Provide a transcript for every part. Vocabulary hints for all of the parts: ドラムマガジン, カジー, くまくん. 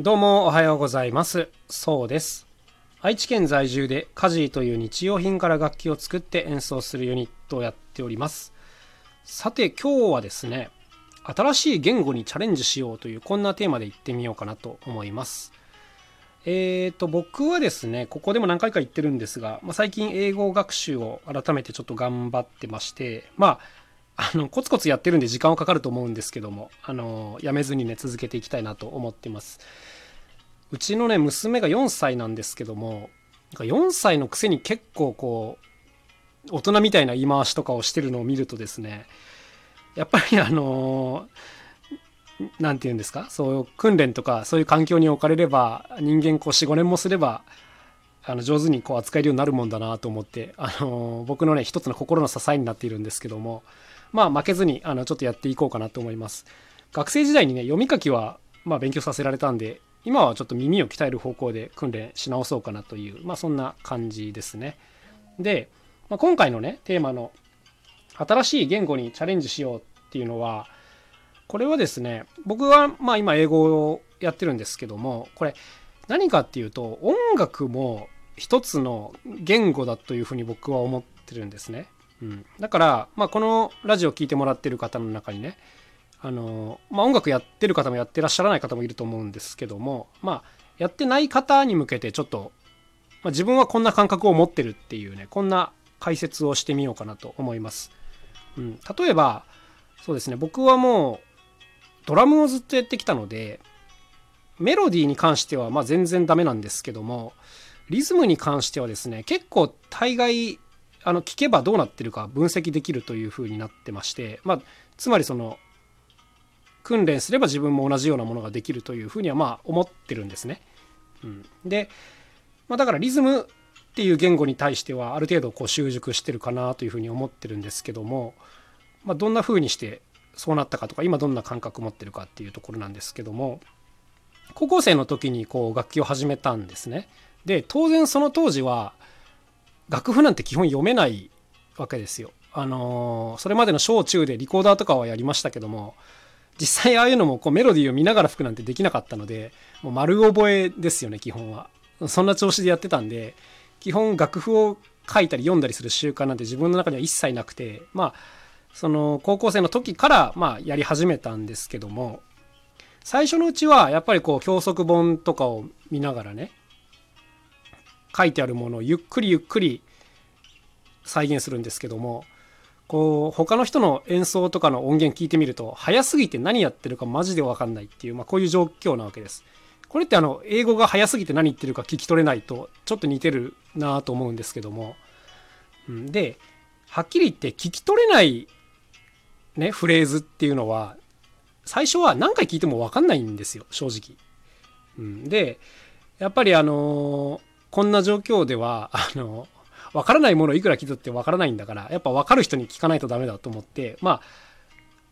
どうもおはようございます。そうです。愛知県在住でカジーという日用品から楽器を作って演奏するユニットをやっております。さて今日はですね、新しい言語にチャレンジしようというこんなテーマでいってみようかなと思います。僕はですね、ここでも何回か言ってるんですが、最近英語学習を改めてちょっと頑張ってまして、コツコツやってるんで時間はかかると思うんですけども、やめずにね続けていきたいなと思ってます。うちのね娘が4歳なんですけども、4歳のくせに結構こう大人みたいな言い回しとかをしてるのを見るとですね、やっぱりなんて言うんですか、そういう訓練とかそういう環境に置かれれば人間4、5年もすれば上手に扱えるようになるもんだなと思って、僕のね一つの心の支えになっているんですけども、負けずにちょっとやっていこうかなと思います。学生時代にね読み書きは勉強させられたんで、今はちょっと耳を鍛える方向で訓練し直そうかなという、そんな感じですね。で、今回のねテーマの新しい言語にチャレンジしようっていうのは、これはですね、僕は今英語をやってるんですけども、これ何かっていうと音楽も一つの言語だというふうに僕は思ってるんですね。だから、このラジオ聞いてもらってる方の中にね、音楽やってる方もやってらっしゃらない方もいると思うんですけども、やってない方に向けてちょっと、自分はこんな感覚を持ってるっていうね、こんな解説をしてみようかなと思います。例えばそうですね、僕はもうドラムをずっとやってきたので、メロディーに関しては全然ダメなんですけども、リズムに関してはですね、結構大概聞けばどうなってるか分析できるという風になってまして、つまりその訓練すれば自分も同じようなものができるという風には思ってるんですね。で、だからリズムっていう言語に対してはある程度習熟してるかなという風に思ってるんですけども、どんな風にしてそうなったかとか、今どんな感覚持ってるかっていうところなんですけども、高校生の時に楽器を始めたんですね。で、当然その当時は楽譜なんて基本読めないわけですよ。それまでの小中でリコーダーとかはやりましたけども、実際ああいうのもメロディーを見ながら吹くなんてできなかったので、もう丸覚えですよね基本は。そんな調子でやってたんで、基本楽譜を書いたり読んだりする習慣なんて自分の中には一切なくて、その高校生の時からやり始めたんですけども、最初のうちはやっぱり教則本とかを見ながらね、書いてあるものをゆっくり再現するんですけども、他の人の演奏とかの音源聞いてみると早すぎて何やってるかマジで分かんないっていう、こういう状況なわけです。これって英語が早すぎて何言ってるか聞き取れないとちょっと似てるなと思うんですけども、ではっきり言って聞き取れないねフレーズっていうのは最初は何回聞いても分かんないんですよ正直。でやっぱりこんな状況では分からないものをいくら聞いとって分からないんだから、やっぱ分かる人に聞かないとダメだと思って、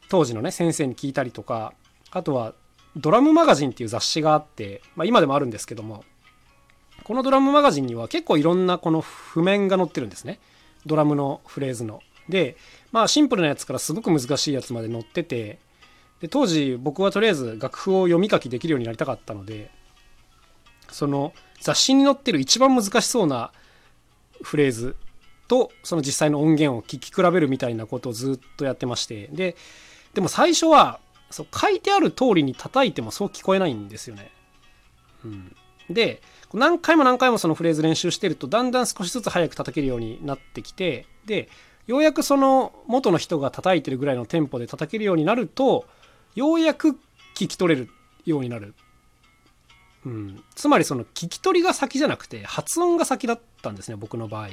当時のね先生に聞いたりとか、あとはドラムマガジンっていう雑誌があって、今でもあるんですけども、このドラムマガジンには結構いろんな譜面が載ってるんですね、ドラムのフレーズの。でシンプルなやつからすごく難しいやつまで載ってて、で当時僕はとりあえず楽譜を読み書きできるようになりたかったので、その雑誌に載ってる一番難しそうなフレーズとその実際の音源を聞き比べるみたいなことをずっとやってまして、でも最初はそう書いてある通りに叩いてもそう聞こえないんですよね。で何回もそのフレーズ練習してると、だんだん少しずつ早く叩けるようになってきて、でようやくその元の人が叩いてるぐらいのテンポで叩けるようになると、ようやく聞き取れるようになる。つまりその聞き取りが先じゃなくて発音が先だったんですね、僕の場合。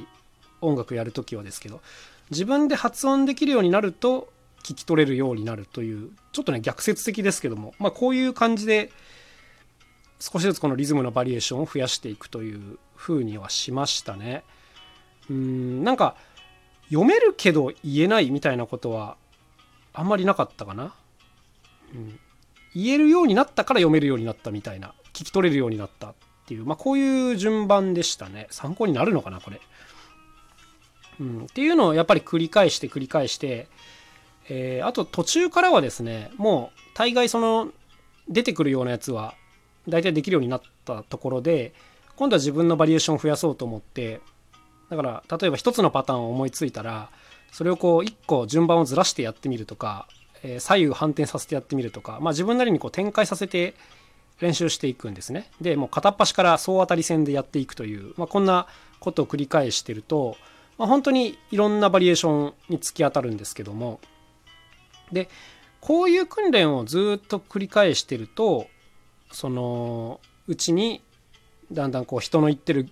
音楽やるときはですけど、自分で発音できるようになると聞き取れるようになるという、ちょっとね逆説的ですけども、こういう感じで少しずつこのリズムのバリエーションを増やしていくというふうにはしましたね。読めるけど言えないみたいなことはあんまりなかったかな。言えるようになったから読めるようになったみたいな、聞き取れるようになったっていう、こういう順番でしたね。参考になるのかなこれ。っていうのをやっぱり繰り返して、あと途中からはですね、もう大概その出てくるようなやつは大体できるようになったところで、今度は自分のバリエーションを増やそうと思って、だから例えば一つのパターンを思いついたら、それをこう一個順番をずらしてやってみるとか、左右反転させてやってみるとか、まあ自分なりにこう展開させて練習していくんですね。でもう片っ端から総当たり戦でやっていくという、まあ、こんなことを繰り返してると、まあ、本当にいろんなバリエーションに突き当たるんですけども、でこういう訓練をずっと繰り返してると、そのうちにだんだんこう人の言ってる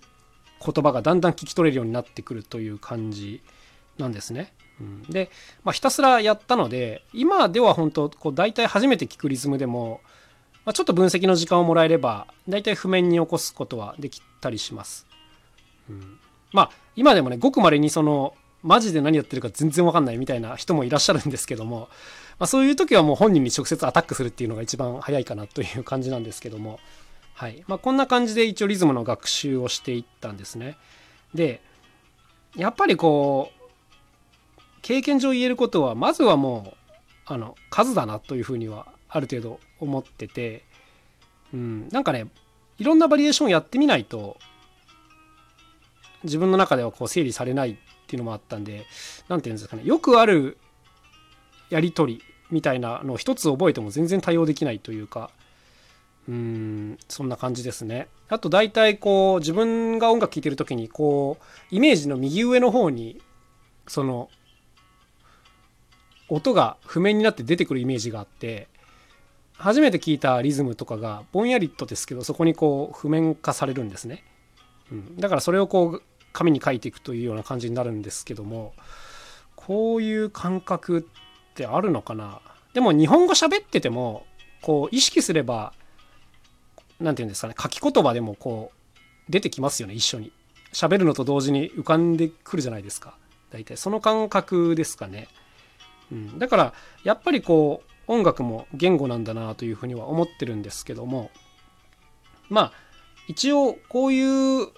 言葉がだんだん聞き取れるようになってくるという感じなんですね。うん、で、まあ、ひたすらやったので、今では本当こう大体初めて聞くリズムでも、まあ、ちょっと分析の時間をもらえれば大体譜面に起こすことはできたりします。うん、まあ今でもね、ごくまれにそのマジで何やってるか全然わかんないみたいな人もいらっしゃるんですけども、まあ、そういう時はもう本人に直接アタックするっていうのが一番早いかなという感じなんですけども、はい、まあ、こんな感じで一応リズムの学習をしていったんですね。でやっぱりこう経験上言えることは、まずはもう数だなというふうにはある程度思ってて、うん、なんかね、いろんなバリエーションやってみないと自分の中ではこう整理されないっていうのもあったんで、何て言うんですかね、よくあるやり取りみたいなのを一つ覚えても全然対応できないというか、うん、そんな感じですね。あと大体こう自分が音楽聴いてる時にこうイメージの右上の方にその音が譜面になって出てくるイメージがあって、初めて聞いたリズムとかがぼんやりとですけど、そこにこう譜面化されるんですね。うん、だからそれをこう紙に書いていくというような感じになるんですけども、こういう感覚ってあるのかな。でも日本語喋っててもこう意識すれば、何て言うんですかね、書き言葉でもこう出てきますよね。一緒に喋るのと同時に浮かんでくるじゃないですか。大体その感覚ですかね。うん、だからやっぱりこう音楽も言語なんだなというふうには思ってるんですけども、まあ一応こういう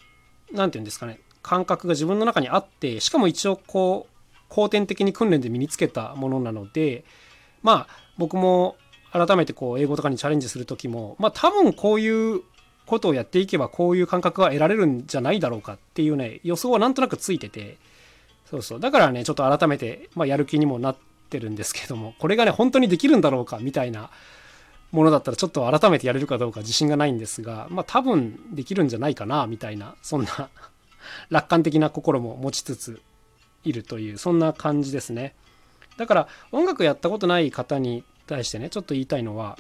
何て言うんですかね、感覚が自分の中にあって、しかも一応こう後天的に訓練で身につけたものなので、まあ僕も改めてこう英語とかにチャレンジする時も、まあ多分こういうことをやっていけばこういう感覚が得られるんじゃないだろうかっていうね、予想はなんとなくついてて、そうそう、だからね、ちょっと改めてまあやる気にもなって。てるんですけども、これがね本当にできるんだろうかみたいなものだったら、ちょっと改めてやれるかどうか自信がないんですが、まあ多分できるんじゃないかなみたいな、そんな楽観的な心も持ちつついるという、そんな感じですね。だから音楽やったことない方に対してね、ちょっと言いたいのは、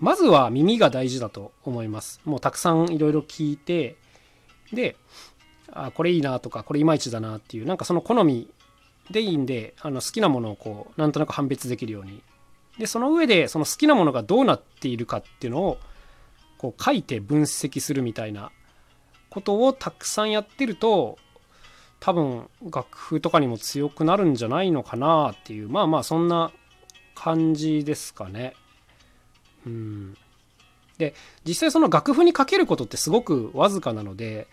まずは耳が大事だと思います。もうたくさんいろいろ聞いて、でこれいいなとか、これいまいちだなっていう、なんかその好みでいいんで、好きなものをこうなんとなく判別できるように、でその上でその好きなものがどうなっているかっていうのをこう書いて分析するみたいなことをたくさんやってると、多分楽譜とかにも強くなるんじゃないのかなっていう、まあまあそんな感じですかね。うん。で実際その楽譜に書けることってすごくわずかなので、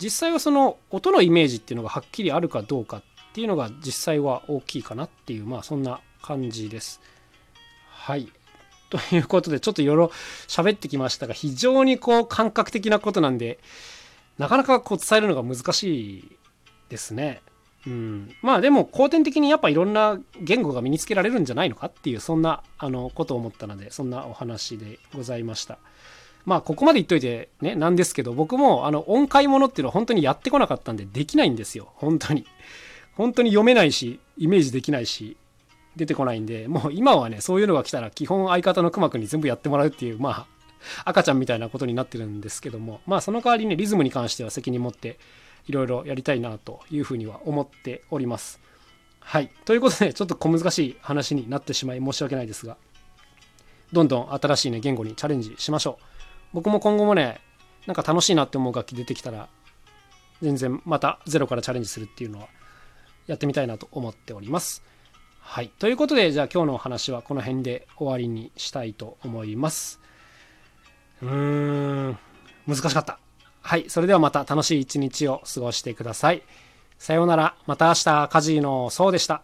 実際はその音のイメージっていうのがはっきりあるかどうかっていうのが実際は大きいかなっていう、まあそんな感じです。はい。ということで、ちょっといろいろ喋ってきましたが、非常にこう感覚的なことなんで、なかなかこう伝えるのが難しいですね。うん。まあでも後天的にやっぱいろんな言語が身につけられるんじゃないのかっていう、そんなことを思ったので、そんなお話でございました。まあここまで言っといてね、なんですけど、僕も音階ものっていうのは本当にやってこなかったんでできないんですよ。本当に読めないし、イメージできないし、出てこないんで、もう今はね、そういうのが来たら基本相方のくまくんに全部やってもらうっていう、まあ赤ちゃんみたいなことになってるんですけども、まあその代わりね、リズムに関しては責任持っていろいろやりたいなというふうには思っております。はい、ということで、ちょっと小難しい話になってしまい申し訳ないですが、どんどん新しいね、言語にチャレンジしましょう。僕も今後もね、なんか楽しいなって思う楽器出てきたら、全然またゼロからチャレンジするっていうのはやってみたいなと思っております。はい。ということで、じゃあ今日のお話はこの辺で終わりにしたいと思います。難しかった。はい。それではまた楽しい一日を過ごしてください。さようなら。また明日、カジーのそうでした。